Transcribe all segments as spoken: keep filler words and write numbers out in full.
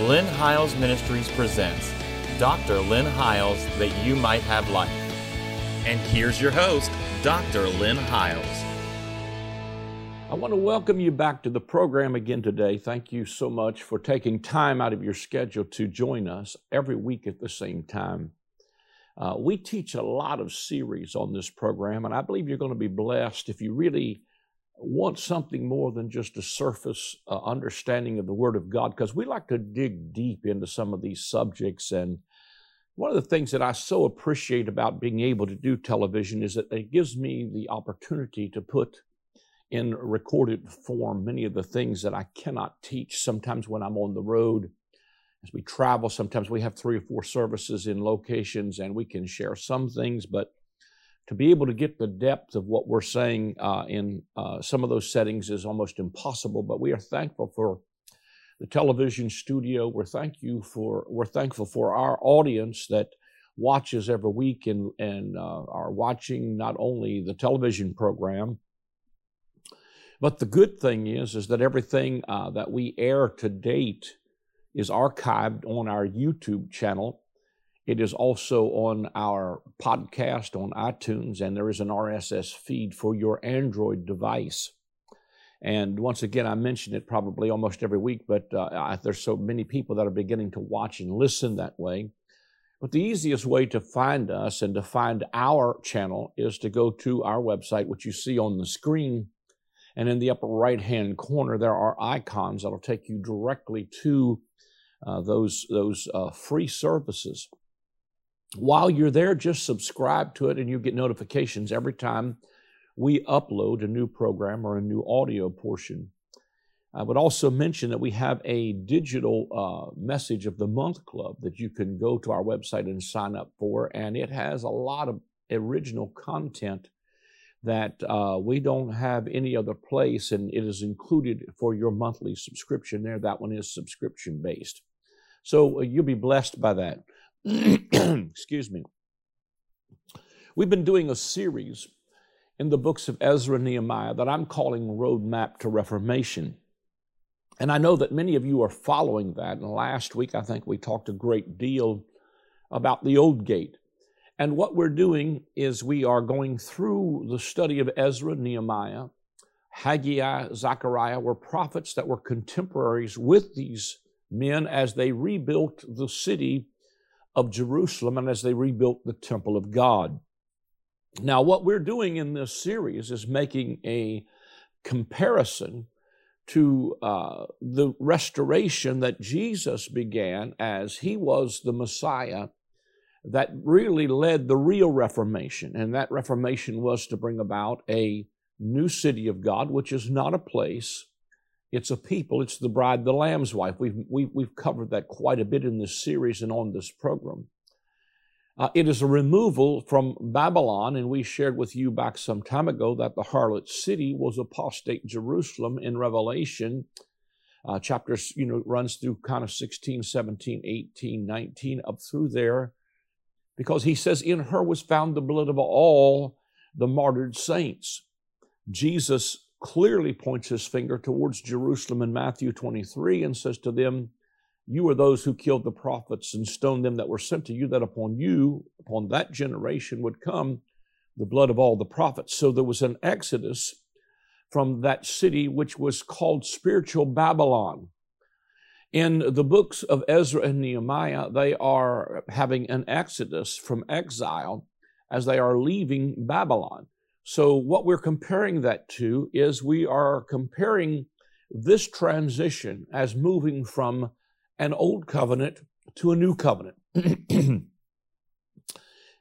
Lynn Hiles Ministries presents Doctor Lynn Hiles, That You Might Have Life. And here's your host, Doctor Lynn Hiles. I want to welcome you back to the program again today. Thank you so much for taking time out of your schedule to join us every week at the same time. Uh, we teach a lot of series on this program, and I believe you're going to be blessed if you really want something more than just a surface uh, understanding of the Word of God, because we like to dig deep into some of these subjects. And one of the things that I so appreciate about being able to do television is that it gives me the opportunity to put in recorded form many of the things that I cannot teach. Sometimes when I'm on the road, as we travel, sometimes we have three or four services in locations, and we can share some things, but to be able to get the depth of what we're saying uh, in uh, some of those settings is almost impossible. But we are thankful for the television studio. We're thank you for we're thankful for our audience that watches every week and and uh, are watching not only the television program, but the good thing is is that everything uh, that we air to date is archived on our YouTube channel. It is also on our podcast on iTunes, and there is an R S S feed for your Android device. And once again, I mention it probably almost every week, but uh, I, there's so many people that are beginning to watch and listen that way. But the easiest way to find us and to find our channel is to go to our website, which you see on the screen. And in the upper right-hand corner, there are icons that'll take you directly to uh, those, those uh, free services. While you're there, just subscribe to it, and you get notifications every time we upload a new program or a new audio portion. I would also mention that we have a digital uh, message of the month club that you can go to our website and sign up for, and it has a lot of original content that uh, we don't have any other place, and it is included for your monthly subscription there. That one is subscription-based. So uh, you'll be blessed by that. Excuse me. We've been doing a series in the books of Ezra and Nehemiah that I'm calling Roadmap to Reformation. And I know that many of you are following that. And last week, I think we talked a great deal about the Old Gate. And what we're doing is we are going through the study of Ezra, Nehemiah, Haggai, Zechariah were prophets that were contemporaries with these men as they rebuilt the city of Jerusalem and as they rebuilt the temple of God. Now, what we're doing in this series is making a comparison to uh, the restoration that Jesus began as he was the Messiah that really led the real Reformation. And that Reformation was to bring about a new city of God, which is not a place, it's a people, it's the bride, the Lamb's wife. We've, we've, we've covered that quite a bit in this series and on this program. Uh, it is a removal from Babylon, and we shared with you back some time ago that the harlot city was apostate Jerusalem in Revelation. Uh, chapters, you know, runs through kind of sixteen, seventeen, eighteen, nineteen, up through there, because he says, in her was found the blood of all the martyred saints. Jesus clearly points his finger towards Jerusalem in Matthew twenty-three and says to them, you are those who killed the prophets and stoned them that were sent to you, that upon you, upon that generation would come the blood of all the prophets. So there was an exodus from that city, which was called spiritual Babylon. In the books of Ezra and Nehemiah, they are having an exodus from exile as they are leaving Babylon. So what we're comparing that to is we are comparing this transition as moving from an old covenant to a new covenant.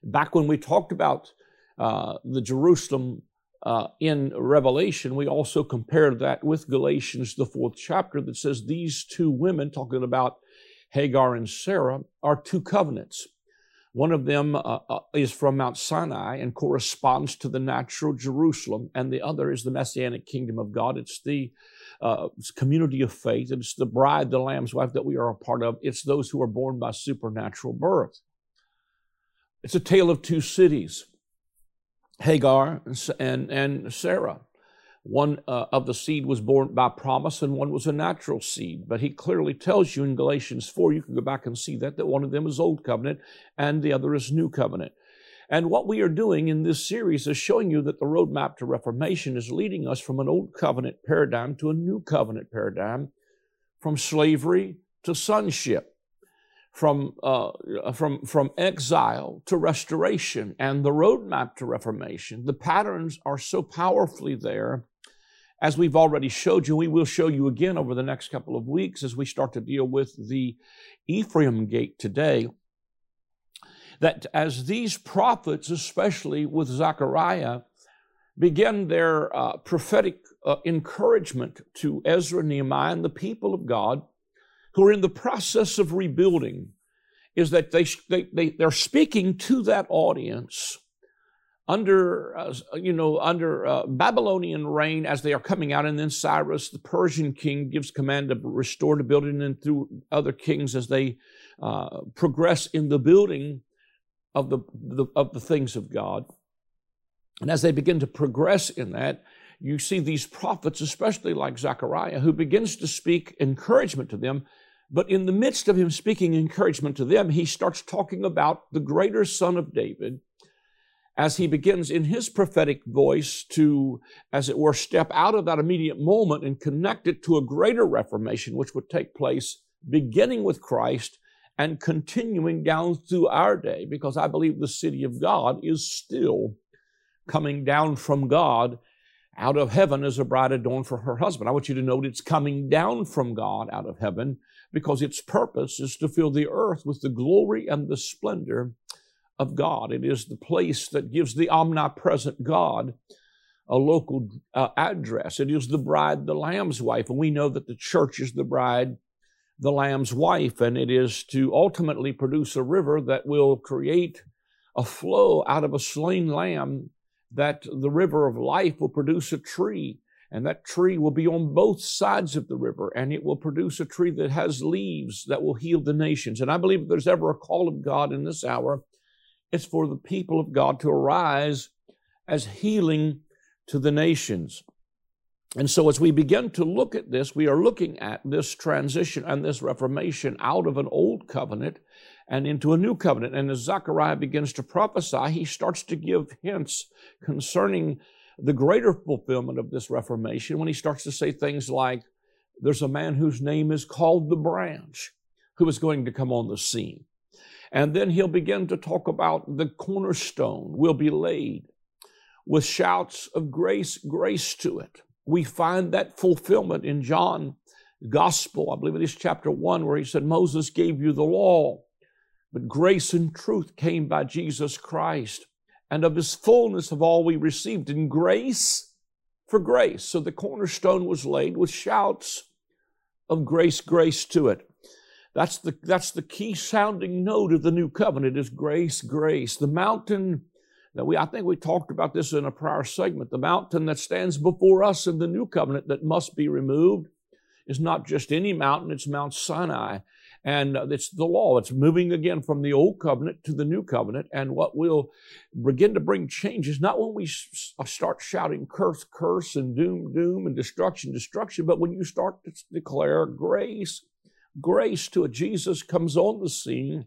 Back when we talked about uh, the Jerusalem uh, in Revelation, we also compared that with Galatians, the fourth chapter, that says these two women, talking about Hagar and Sarah, are two covenants. One of them uh, is from Mount Sinai and corresponds to the natural Jerusalem, and the other is the Messianic kingdom of God. It's the uh, community of faith. It's the bride, the Lamb's wife, that we are a part of. It's those who are born by supernatural birth. It's a tale of two cities, Hagar and, and Sarah. One uh, of the seed was born by promise, and one was a natural seed. But he clearly tells you in Galatians four, you can go back and see that, that one of them is Old Covenant and the other is New Covenant. And what we are doing in this series is showing you that the roadmap to Reformation is leading us from an Old Covenant paradigm to a New Covenant paradigm, from slavery to sonship, from, uh, from, from exile to restoration, and the roadmap to Reformation. The patterns are so powerfully there, as we've already showed you. We will show you again over the next couple of weeks as we start to deal with the Ephraim gate today, that as these prophets, especially with Zechariah, began their uh, prophetic uh, encouragement to Ezra, Nehemiah, and the people of God who are in the process of rebuilding, is that they, they, they, they're speaking to that audience under, uh, you know, under uh, Babylonian reign as they are coming out. And then Cyrus, the Persian king, gives command to restore the building, and through other kings as they uh, progress in the building of the, the, of the things of God. And as they begin to progress in that, you see these prophets, especially like Zechariah, who begins to speak encouragement to them. But in the midst of him speaking encouragement to them, he starts talking about the greater Son of David as he begins in his prophetic voice to, as it were, step out of that immediate moment and connect it to a greater reformation, which would take place beginning with Christ and continuing down through our day, because I believe the city of God is still coming down from God out of heaven as a bride adorned for her husband. I want you to note it's coming down from God out of heaven because its purpose is to fill the earth with the glory and the splendor of God. It is the place that gives the omnipresent God a local uh, address. It is the bride, the Lamb's wife, and we know that the church is the bride, the Lamb's wife, and it is to ultimately produce a river that will create a flow out of a slain lamb, that the river of life will produce a tree, and that tree will be on both sides of the river, and it will produce a tree that has leaves that will heal the nations. And I believe if there's ever a call of God in this hour, it's for the people of God to arise as healing to the nations. And so as we begin to look at this, we are looking at this transition and this reformation out of an old covenant and into a new covenant. And as Zechariah begins to prophesy, he starts to give hints concerning the greater fulfillment of this reformation when he starts to say things like, there's a man whose name is called the Branch who is going to come on the scene. And then he'll begin to talk about the cornerstone will be laid with shouts of grace, grace to it. We find that fulfillment in John's Gospel, I believe it is chapter one, where he said, Moses gave you the law, but grace and truth came by Jesus Christ, and of his fullness of all we received in grace for grace. So the cornerstone was laid with shouts of grace, grace to it. That's the, that's the key sounding note of the new covenant, is grace, grace. The mountain that we, I think we talked about this in a prior segment, the mountain that stands before us in the new covenant that must be removed is not just any mountain, it's Mount Sinai. And it's the law. It's moving again from the old covenant to the new covenant. And what will begin to bring change is not when we start shouting curse, curse, and doom, doom, and destruction, destruction, but when you start to declare grace, grace to it. Jesus comes on the scene,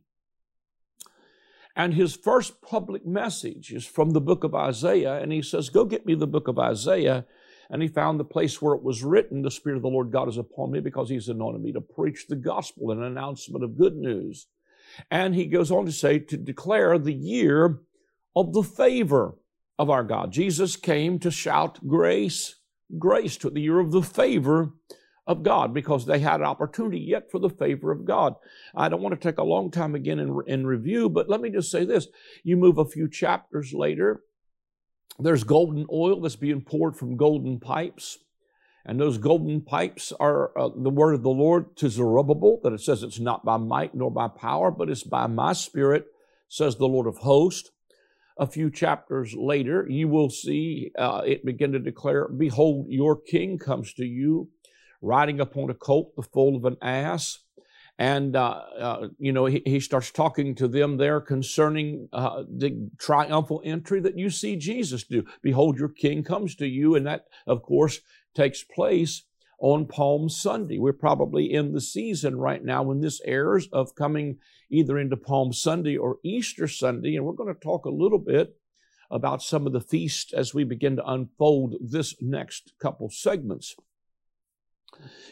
and his first public message is from the book of Isaiah. And he says, go get me the book of Isaiah. And he found the place where it was written, the Spirit of the Lord God is upon me because he's anointed me to preach the gospel, an announcement of good news. And he goes on to say, to declare the year of the favor of our God. Jesus came to shout grace, grace to it, the year of the favor of God, because they had an opportunity yet for the favor of God. I don't want to take a long time again in, in review, but let me just say this. You move a few chapters later, there's golden oil that's being poured from golden pipes, and those golden pipes are uh, the word of the Lord to Zerubbabel, that it says it's not by might nor by power, but it's by my Spirit, says the Lord of hosts. A few chapters later, you will see uh, it begin to declare, behold, your king comes to you, riding upon a colt, the foal of an ass. And, uh, uh, you know, he, he starts talking to them there concerning uh, the triumphal entry that you see Jesus do. Behold, your king comes to you. And that, of course, takes place on Palm Sunday. We're probably in the season right now when this airs of coming either into Palm Sunday or Easter Sunday. And we're going to talk a little bit about some of the feasts as we begin to unfold this next couple segments.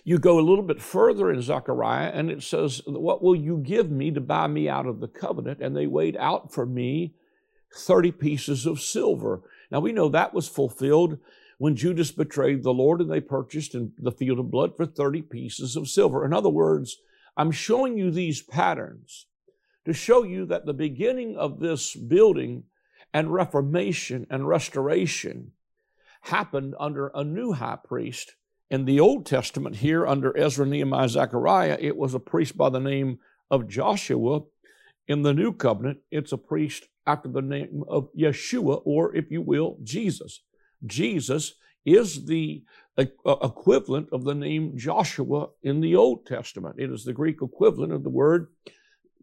You go a little bit further in Zechariah, and it says, what will you give me to buy me out of the covenant? And they weighed out for me thirty pieces of silver. Now, we know that was fulfilled when Judas betrayed the Lord, and they purchased in the field of blood for thirty pieces of silver. In other words, I'm showing you these patterns to show you that the beginning of this building and reformation and restoration happened under a new high priest. In the Old Testament here under Ezra, Nehemiah, Zechariah, it was a priest by the name of Joshua. In the New Covenant, it's a priest after the name of Yeshua, or if you will, Jesus. Jesus is the uh, equivalent of the name Joshua in the Old Testament. It is the Greek equivalent of the word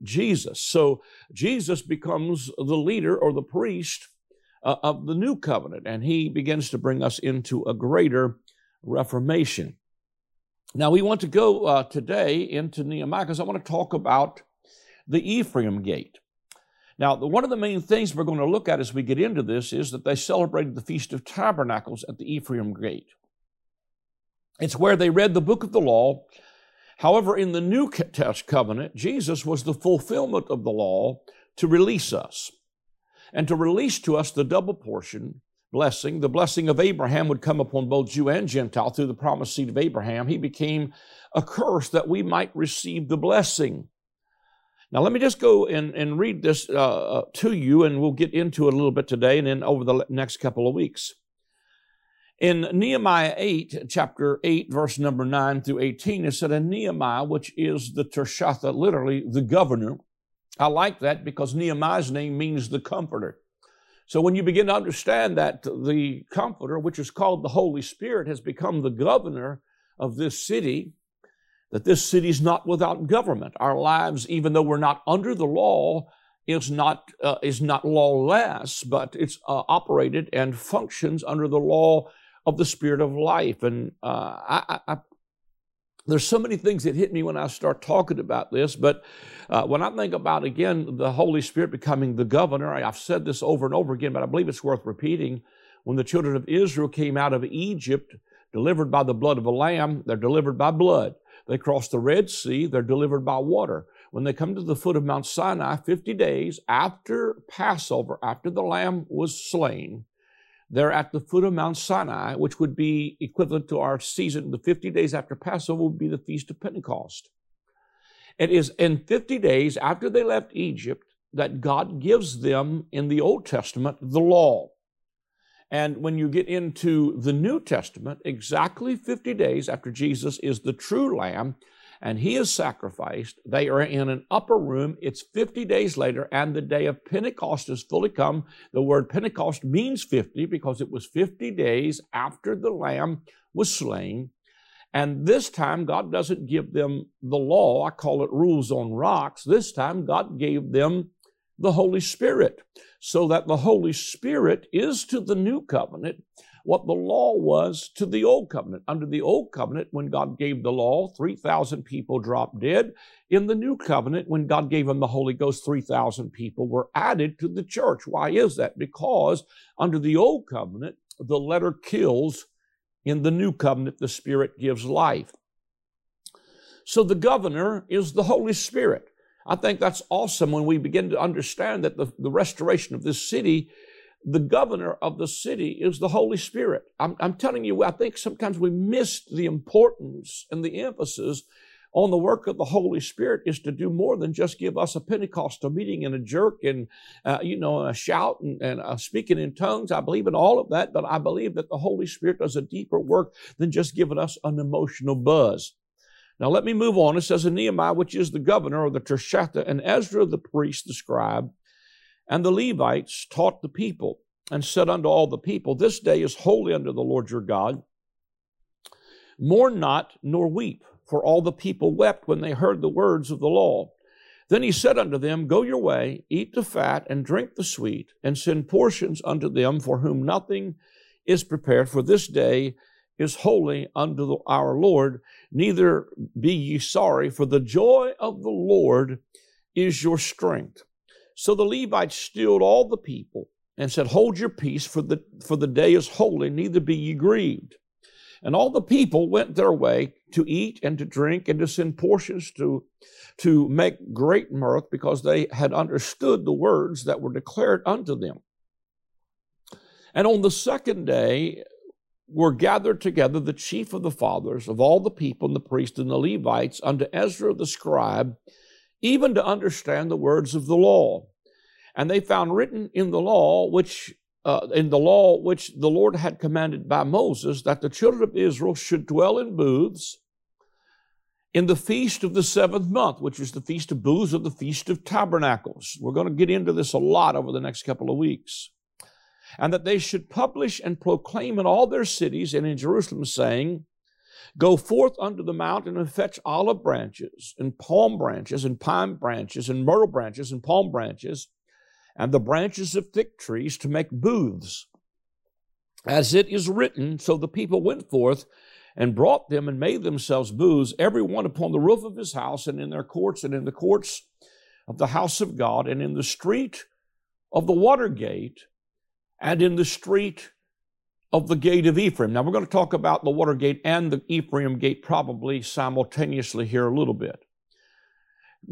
Jesus. So Jesus becomes the leader or the priest uh, of the New Covenant, and he begins to bring us into a greater Reformation. Now, we want to go uh, today into Nehemiah because I want to talk about the Ephraim gate. Now, the, one of the main things we're going to look at as we get into this is that they celebrated the Feast of Tabernacles at the Ephraim gate. It's where they read the book of the law. However, in the New Test Covenant, Jesus was the fulfillment of the law to release us and to release to us the double portion blessing. The blessing of Abraham would come upon both Jew and Gentile through the promised seed of Abraham. He became a curse that we might receive the blessing. Now, let me just go and, and read this uh, to you, and we'll get into it a little bit today and then over the next couple of weeks. In Nehemiah eight, chapter eight, verse number nine through eighteen, it said, and Nehemiah, which is the Tershatha, literally the governor. I like that because Nehemiah's name means the comforter. So when you begin to understand that the Comforter, which is called the Holy Spirit, has become the governor of this city, that this city is not without government. Our lives, even though we're not under the law, is not, uh, is not lawless, but it's uh, operated and functions under the law of the Spirit of life. And uh, I, I, there's so many things that hit me when I start talking about this, but uh, when I think about, again, the Holy Spirit becoming the governor, I've said this over and over again, but I believe it's worth repeating. When the children of Israel came out of Egypt, delivered by the blood of a lamb, they're delivered by blood. They crossed the Red Sea, they're delivered by water. When they come to the foot of Mount Sinai, fifty days after Passover, after the lamb was slain, they're at the foot of Mount Sinai, which would be equivalent to our season. The fifty days after Passover would be the Feast of Pentecost. It is in fifty days after they left Egypt that God gives them, in the Old Testament, the law. And when you get into the New Testament, exactly fifty days after Jesus is the true Lamb, and he is sacrificed, they are in an upper room. It's fifty days later, and the day of Pentecost is fully come. The word Pentecost means fifty because it was fifty days after the Lamb was slain. And this time, God doesn't give them the law. I call it rules on rocks. This time, God gave them the Holy Spirit, so that the Holy Spirit is to the new covenant what the law was to the Old Covenant. Under the Old Covenant, when God gave the law, three thousand people dropped dead. In the New Covenant, when God gave them the Holy Ghost, three thousand people were added to the church. Why is that? Because under the Old Covenant, the letter kills. In the New Covenant, the Spirit gives life. So the governor is the Holy Spirit. I think that's awesome when we begin to understand that the, the restoration of this city, the governor of the city is the Holy Spirit. I'm, I'm telling you, I think sometimes we miss the importance and the emphasis on the work of the Holy Spirit is to do more than just give us a Pentecostal meeting and a jerk and, uh, you know, a shout and, and a speaking in tongues. I believe in all of that, but I believe that the Holy Spirit does a deeper work than just giving us an emotional buzz. Now, let me move on. It says in Nehemiah, which is the governor of the Tershatha, and Ezra the priest, the scribe, and the Levites taught the people and said unto all the people, this day is holy unto the Lord your God. Mourn not, nor weep, for all the people wept when they heard the words of the law. Then he said unto them, Go your way, eat the fat, and drink the sweet, and send portions unto them for whom nothing is prepared, for this day is holy unto the, our Lord. Neither be ye sorry, for the joy of the Lord is your strength. So the Levites stilled all the people, and said, Hold your peace, for the, for the day is holy, neither be ye grieved. And all the people went their way to eat and to drink and to send portions to, to make great mirth, because they had understood the words that were declared unto them. And on the second day were gathered together the chief of the fathers of all the people and the priests and the Levites unto Ezra the scribe, even to understand the words of the law. And they found written in the law which Uh, in the law which the Lord had commanded by Moses, that the children of Israel should dwell in booths in the feast of the seventh month, which is the Feast of Booths, or the Feast of Tabernacles. We're going to get into this a lot over the next couple of weeks. And that they should publish and proclaim in all their cities and in Jerusalem, saying, Go forth unto the mountain and fetch olive branches and palm branches and pine branches and myrtle branches and palm branches, and the branches of thick trees to make booths. As it is written, so the people went forth and brought them and made themselves booths, every one upon the roof of his house and in their courts and in the courts of the house of God and in the street of the water gate and in the street of the gate of Ephraim. Now we're going to talk about the water gate and the Ephraim gate probably simultaneously here a little bit.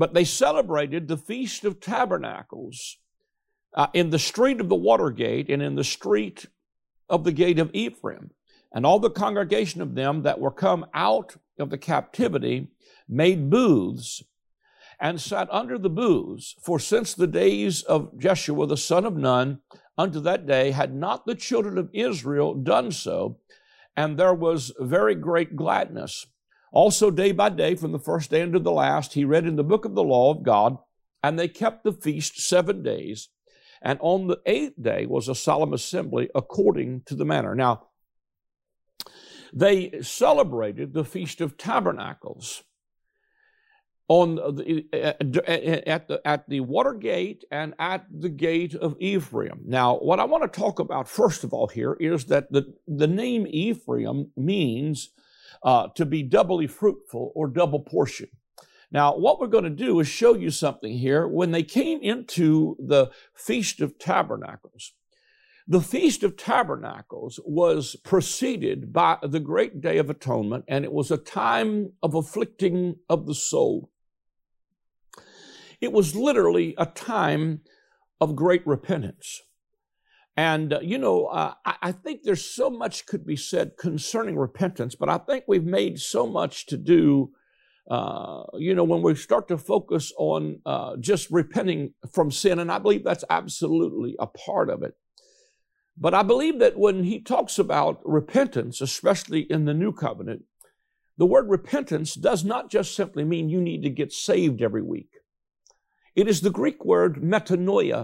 But they celebrated the Feast of Tabernacles Uh, in the street of the water gate and in the street of the gate of Ephraim. And all the congregation of them that were come out of the captivity made booths and sat under the booths. For since the days of Jeshua the son of Nun unto that day had not the children of Israel done so, and there was very great gladness. Also day by day from the first day unto the last he read in the book of the law of God, and they kept the feast seven days. And on the eighth day was a solemn assembly according to the manner. Now, they celebrated the Feast of Tabernacles on the, at, the, at the water gate and at the gate of Ephraim. Now, what I want to talk about first of all here is that the, the name Ephraim means uh, to be doubly fruitful or double portion. Now, what we're going to do is show you something here. When they came into the Feast of Tabernacles, the Feast of Tabernacles was preceded by the Great Day of Atonement, and it was a time of afflicting of the soul. It was literally a time of great repentance. And, uh, you know, uh, I, I think there's so much could be said concerning repentance, but I think we've made so much to do Uh, you know, when we start to focus on uh, just repenting from sin, and I believe that's absolutely a part of it. But I believe that when he talks about repentance, especially in the New Covenant, the word repentance does not just simply mean you need to get saved every week. It is the Greek word metanoia,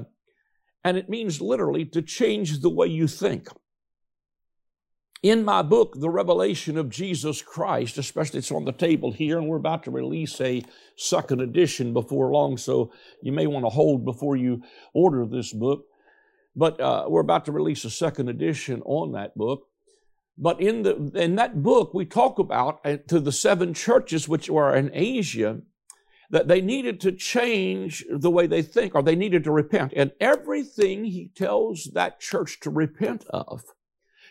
and it means literally to change the way you think. In my book, The Revelation of Jesus Christ, especially it's on the table here, and we're about to release a second edition before long, so you may want to hold before you order this book. But uh, we're about to release a second edition on that book. But in, the, in that book, we talk about uh, to the seven churches which were in Asia, that they needed to change the way they think, or they needed to repent. And everything he tells that church to repent of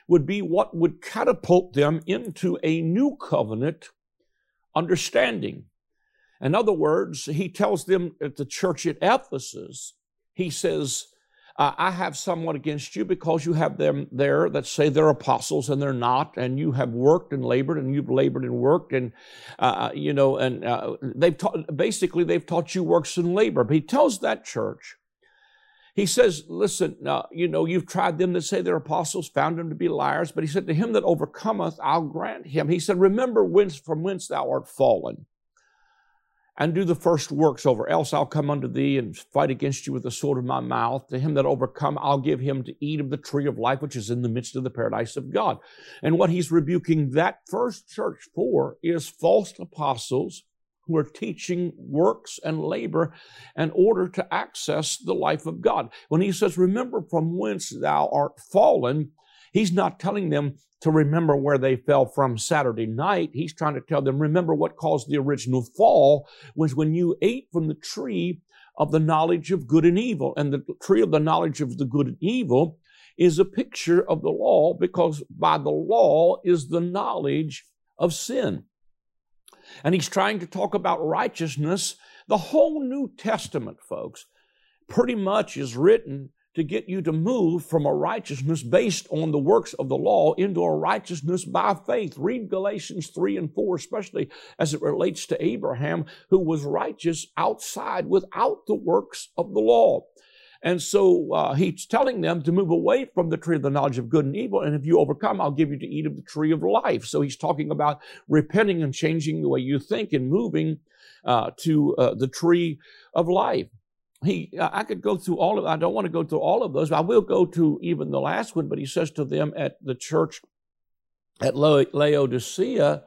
would be what would catapult them into a new covenant understanding. In other words, he tells them at the church at Ephesus, he says, I have somewhat against you because you have them there that say they're apostles and they're not, and you have worked and labored, and you've labored and worked, and, uh, you know, and uh, they've taught, basically they've taught you works and labor. But he tells that church, he says, listen, uh, you know, you've tried them that say they're apostles, found them to be liars. But he said, to him that overcometh, I'll grant him. He said, remember whence, from whence thou art fallen. and do the first works over. Else I'll come unto thee and fight against you with the sword of my mouth. To him that overcome, I'll give him to eat of the tree of life, which is in the midst of the paradise of God. And what he's rebuking that first church for is false apostles who are teaching works and labor in order to access the life of God. When he says, remember from whence thou art fallen, he's not telling them to remember where they fell from Saturday night. He's trying to tell them, remember what caused the original fall was when you ate from the tree of the knowledge of good and evil. And the tree of the knowledge of the good and evil is a picture of the law, because by the law is the knowledge of sin. And he's trying to talk about righteousness. The whole New Testament, folks, pretty much is written to get you to move from a righteousness based on the works of the law into a righteousness by faith. Read Galatians three and four, especially as it relates to Abraham, who was righteous outside without the works of the law. And so uh, he's telling them to move away from the tree of the knowledge of good and evil, and if you overcome, I'll give you to eat of the tree of life. So he's talking about repenting and changing the way you think and moving uh, to uh, the tree of life. He, I could go through all of, I don't want to go through all of those, but I will go to even the last one. But he says to them at the church at Laodicea,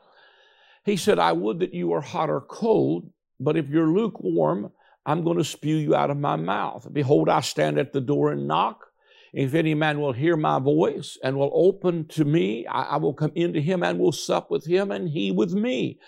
he said, I would that you were hot or cold, but if you're lukewarm, I'm going to spew you out of my mouth. Behold, I stand at the door and knock. If any man will hear my voice and will open to me, I, I will come into him and will sup with him and he with me.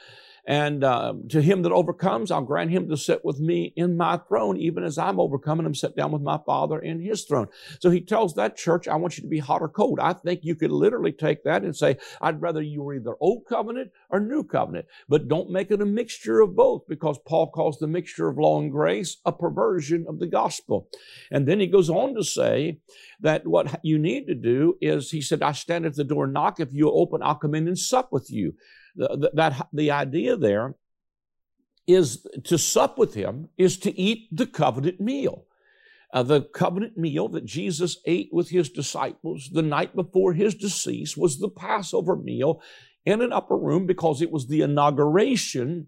And uh, to him that overcomes, I'll grant him to sit with me in my throne, even as I'm overcome and I'm set down with my Father in his throne. So he tells that church, I want you to be hot or cold. I think you could literally take that and say, I'd rather you were either old covenant or new covenant, but don't make it a mixture of both, because Paul calls the mixture of law and grace a perversion of the gospel. And then he goes on to say that what you need to do is, he said, I stand at the door and knock. If you open, I'll come in and sup with you. The, that the idea there is to sup with him is to eat the covenant meal. Uh, the covenant meal that Jesus ate with his disciples the night before his decease was the Passover meal in an upper room, because it was the inauguration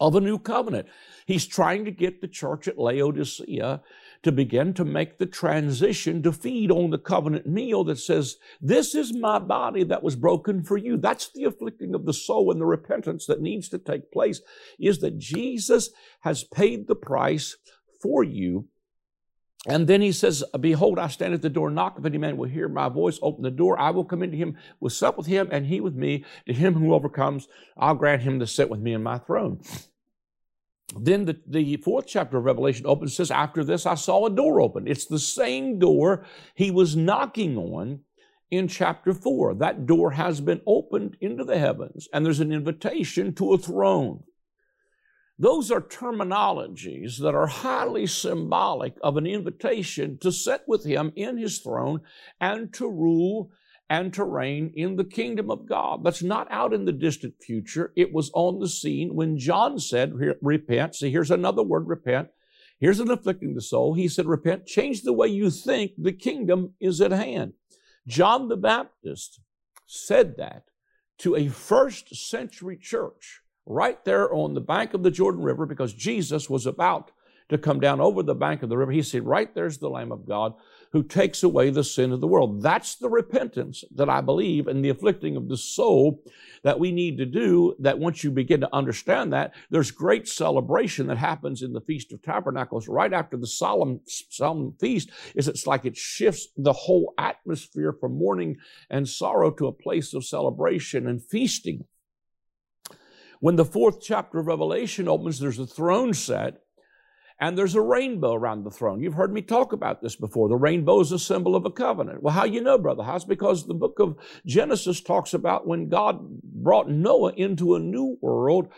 of a new covenant. He's trying to get the church at Laodicea to begin to make the transition to feed on the covenant meal that says, this is my body that was broken for you. That's the afflicting of the soul, and the repentance that needs to take place is that Jesus has paid the price for you. And then he says, behold, I stand at the door and knock. If any man will hear my voice, open the door, I will come into him, will sup with him, and he with me. To him who overcomes, I'll grant him to sit with me in my throne. Then the, the fourth chapter of Revelation opens and says, after this, I saw a door open. It's the same door he was knocking on in chapter four. That door has been opened into the heavens, and there's an invitation to a throne. Those are terminologies that are highly symbolic of an invitation to sit with him in his throne and to rule and to reign in the kingdom of God. That's not out in the distant future. It was on the scene when John said, repent. See, here's another word, repent. Here's an afflicting the soul. He said, repent, change the way you think. The kingdom is at hand. John the Baptist said that to a first century church, right there on the bank of the Jordan River, because Jesus was about to come down over the bank of the river. He said, right there's the Lamb of God who takes away the sin of the world. That's the repentance that I believe in, the afflicting of the soul that we need to do, that once you begin to understand that, there's great celebration that happens in the Feast of Tabernacles. Right after the solemn, solemn feast, is it's like it shifts the whole atmosphere from mourning and sorrow to a place of celebration and feasting. When the fourth chapter of Revelation opens, there's a throne set, and there's a rainbow around the throne. You've heard me talk about this before. The rainbow is a symbol of a covenant. Well, how you know, Brother House? Because the book of Genesis talks about when God brought Noah into a new world,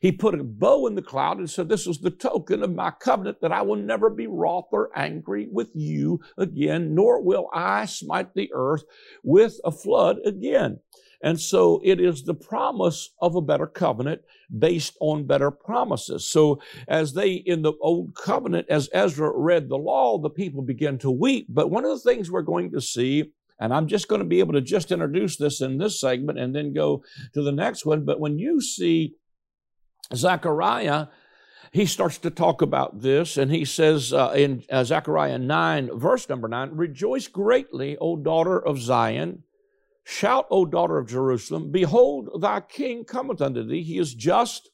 he put a bow in the cloud and said, this is the token of my covenant that I will never be wroth or angry with you again, nor will I smite the earth with a flood again. And so it is the promise of a better covenant based on better promises. So as they, in the old covenant, as Ezra read the law, the people began to weep. But one of the things we're going to see, and I'm just going to be able to just introduce this in this segment and then go to the next one. But when you see Zechariah, he starts to talk about this, and he says uh, in uh, Zechariah nine, verse number nine, "Rejoice greatly, O daughter of Zion. Shout, O daughter of Jerusalem. Behold, thy king cometh unto thee. He is just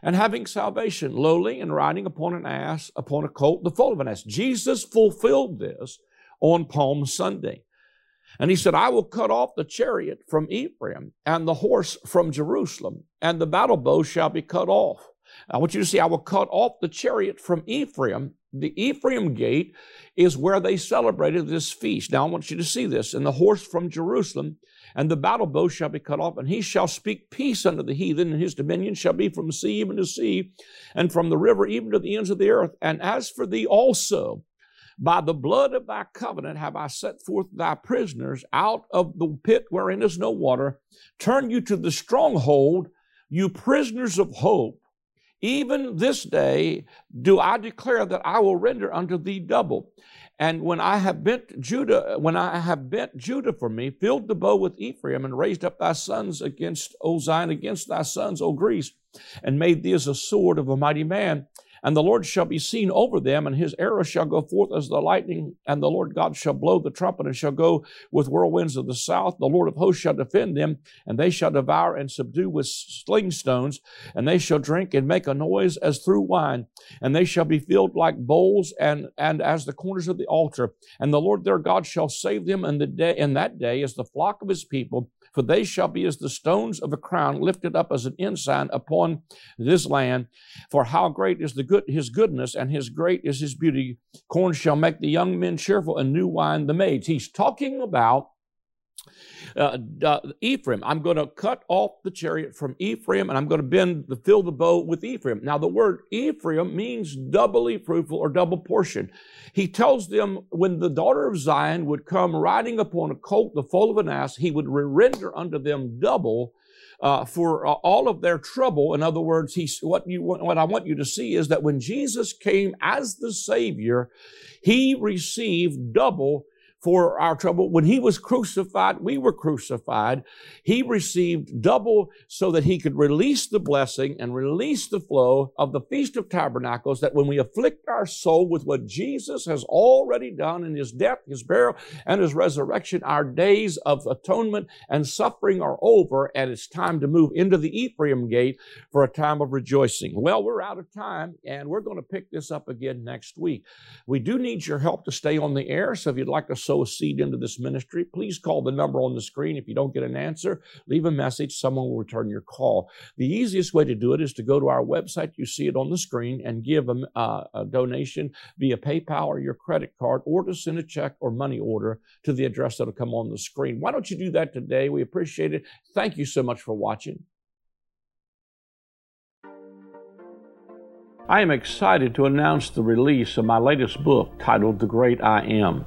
and having salvation, lowly and riding upon an ass, upon a colt, the foal of an ass." Jesus fulfilled this on Palm Sunday. And he said, "I will cut off the chariot from Ephraim and the horse from Jerusalem, and the battle bow shall be cut off." I want you to see, I will cut off the chariot from Ephraim. The Ephraim gate is where they celebrated this feast. Now, I want you to see this. "And the horse from Jerusalem, and the battle bow shall be cut off, and he shall speak peace unto the heathen, and his dominion shall be from sea even to sea, and from the river even to the ends of the earth. And as for thee also, by the blood of thy covenant have I set forth thy prisoners out of the pit wherein is no water. Turn you to the stronghold, you prisoners of hope. Even this day do I declare that I will render unto thee double. And when I have bent Judah, when I have bent Judah for me, filled the bow with Ephraim, and raised up thy sons against, O Zion, against thy sons, O Greece, and made thee as a sword of a mighty man. And the Lord shall be seen over them, and his arrow shall go forth as the lightning, and the Lord God shall blow the trumpet, and shall go with whirlwinds of the south. The Lord of hosts shall defend them, and they shall devour and subdue with sling stones, and they shall drink and make a noise as through wine, and they shall be filled like bowls, and, and as the corners of the altar. And the Lord their God shall save them in the day, in that day, as the flock of his people, for they shall be as the stones of a crown, lifted up as an ensign upon this land. For how great is the good, his goodness, and his great is his beauty. Corn shall make the young men cheerful, and new wine the maids." He's talking about uh, uh, Ephraim. I'm going to cut off the chariot from Ephraim, and I'm going to bend the fill the bow with Ephraim. Now, the word Ephraim means doubly fruitful or double portion. He tells them when the daughter of Zion would come riding upon a colt, the foal of an ass, he would render unto them double Uh, for uh, all of their trouble. In other words, he's, what, you, what I want you to see is that when Jesus came as the Savior, he received double for our trouble. When he was crucified, we were crucified. He received double so that he could release the blessing and release the flow of the Feast of Tabernacles, that when we afflict our soul with what Jesus has already done in his death, his burial, and his resurrection, our days of atonement and suffering are over, and it's time to move into the Ephraim gate for a time of rejoicing. Well, we're out of time, and we're going to pick this up again next week. We do need your help to stay on the air, so if you'd like to sow a seed into this ministry, please call the number on the screen. If you don't get an answer, leave a message. Someone will return your call. The easiest way to do it is to go to our website. You see it on the screen, and give a, uh, a donation via PayPal or your credit card, or to send a check or money order to the address that'll come on the screen. Why don't you do that today? We appreciate it. Thank you so much for watching. I am excited to announce the release of my latest book titled The Great I Am.